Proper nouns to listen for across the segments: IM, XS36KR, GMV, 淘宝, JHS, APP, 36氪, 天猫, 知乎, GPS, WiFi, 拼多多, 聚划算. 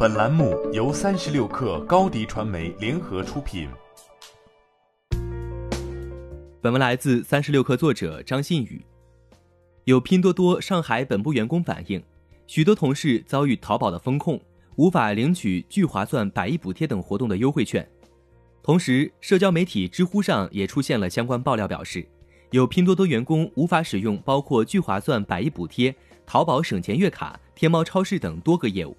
本栏目由36氪高迪传媒联合出品。本文来自36氪作者张信宇。有拼多多上海本部员工反映，许多同事遭遇淘宝的风控，无法领取聚划算百亿补贴等活动的优惠券。同时，社交媒体知乎上也出现了相关爆料，表示有拼多多员工无法使用包括聚划算百亿补贴、淘宝省钱月卡、天猫超市等多个业务。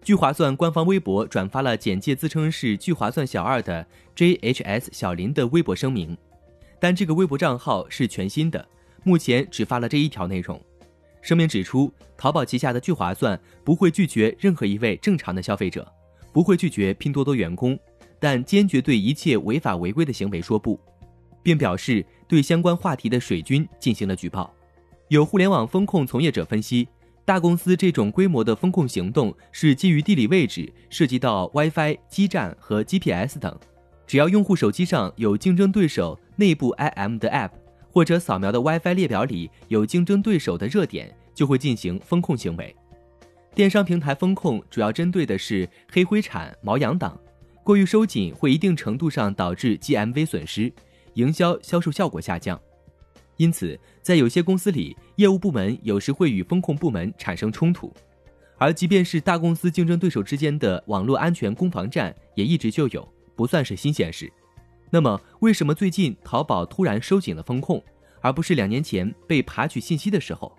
聚划算官方微博转发了简介自称是聚划算小二的 JHS 小林的微博声明，但这个微博账号是全新的，目前只发了这一条内容。声明指出，淘宝旗下的聚划算不会拒绝任何一位正常的消费者，不会拒绝拼多多员工，但坚决对一切违法违规的行为说不，并表示对相关话题的水军进行了举报。有互联网风控从业者分析，大公司这种规模的风控行动是基于地理位置，涉及到 WiFi、基站和 GPS 等。只要用户手机上有竞争对手内部 IM 的 APP， 或者扫描的 WiFi 列表里有竞争对手的热点，就会进行风控行为。电商平台风控主要针对的是黑灰产、毛羊党，过于收紧会一定程度上导致 GMV 损失，营销销售效果下降。因此，在有些公司里，业务部门有时会与风控部门产生冲突，而即便是大公司竞争对手之间的网络安全攻防战也一直就有，不算是新鲜事。那么，为什么最近淘宝突然收紧了风控，而不是2年前被爬取信息的时候？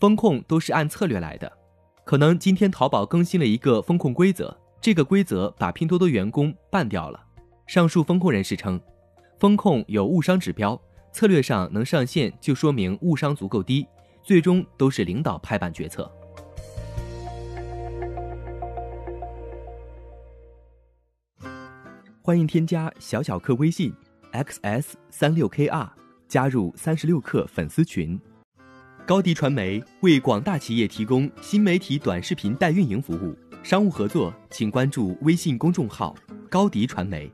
风控都是按策略来的，可能今天淘宝更新了一个风控规则，这个规则把拼多多员工办掉了。上述风控人士称，风控有误伤指标，策略上能上线就说明误伤足够低，最终都是领导拍板决策。欢迎添加小小客微信 XS36KR 加入36氪粉丝群。高迪传媒为广大企业提供新媒体短视频代运营服务，商务合作请关注微信公众号高迪传媒。